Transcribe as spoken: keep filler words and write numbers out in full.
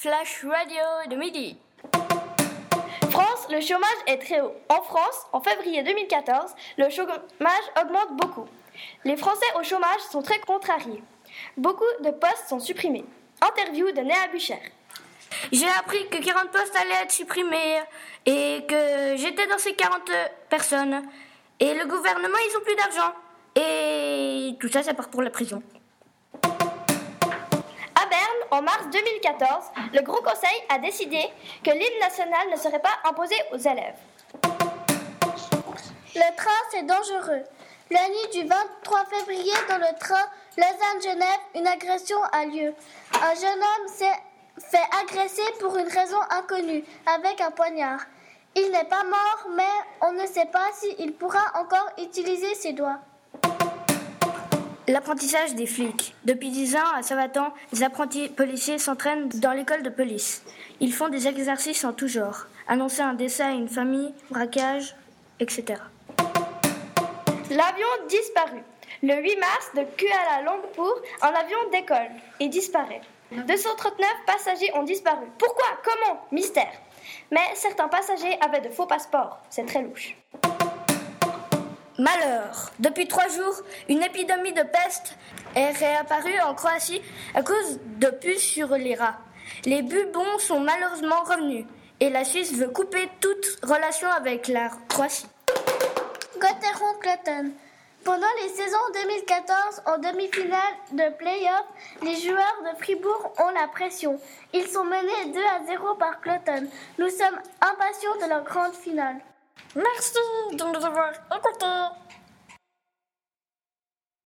Flash radio de midi. France, le chômage est très haut. En France, en février deux mille quatorze, le chômage augmente beaucoup. Les Français au chômage sont très contrariés. Beaucoup de postes sont supprimés. Interview de Néa Boucher. J'ai appris que quarante postes allaient être supprimés et que j'étais dans ces quarante personnes. Et le gouvernement, ils ont plus d'argent. Et tout ça, ça part pour la prison. En mars deux mille quatorze, le Grand Conseil a décidé que l'hymne national ne serait pas imposé aux élèves. Le train, c'est dangereux. La nuit du vingt-trois février, dans le train Lausanne-Genève, une agression a lieu. Un jeune homme s'est fait agresser pour une raison inconnue, avec un poignard. Il n'est pas mort, mais on ne sait pas s'il pourra encore utiliser ses doigts. L'apprentissage des flics. Depuis dix ans, à Savaton, des apprentis policiers s'entraînent dans l'école de police. Ils font des exercices en tout genre. Annoncer un décès à une famille, braquage, et cetera. L'avion disparu. Le huit mars, de Kuala Lumpur, un avion décolle et disparaît. deux cent trente-neuf passagers ont disparu. Pourquoi ? Comment ? Mystère. Mais certains passagers avaient de faux passeports. C'est très louche. Malheur. Depuis trois jours, une épidémie de peste est réapparue en Croatie à cause de puces sur les rats. Les bubons sont malheureusement revenus et la Suisse veut couper toute relation avec la Croatie. Gotteron-Cloton. Pendant les saisons deux mille quatorze, en demi-finale de play-off, les joueurs de Fribourg ont la pression. Ils sont menés deux à zéro par Cloton. Nous sommes impatients de leur grande finale. Merci de nous avoir écoutés.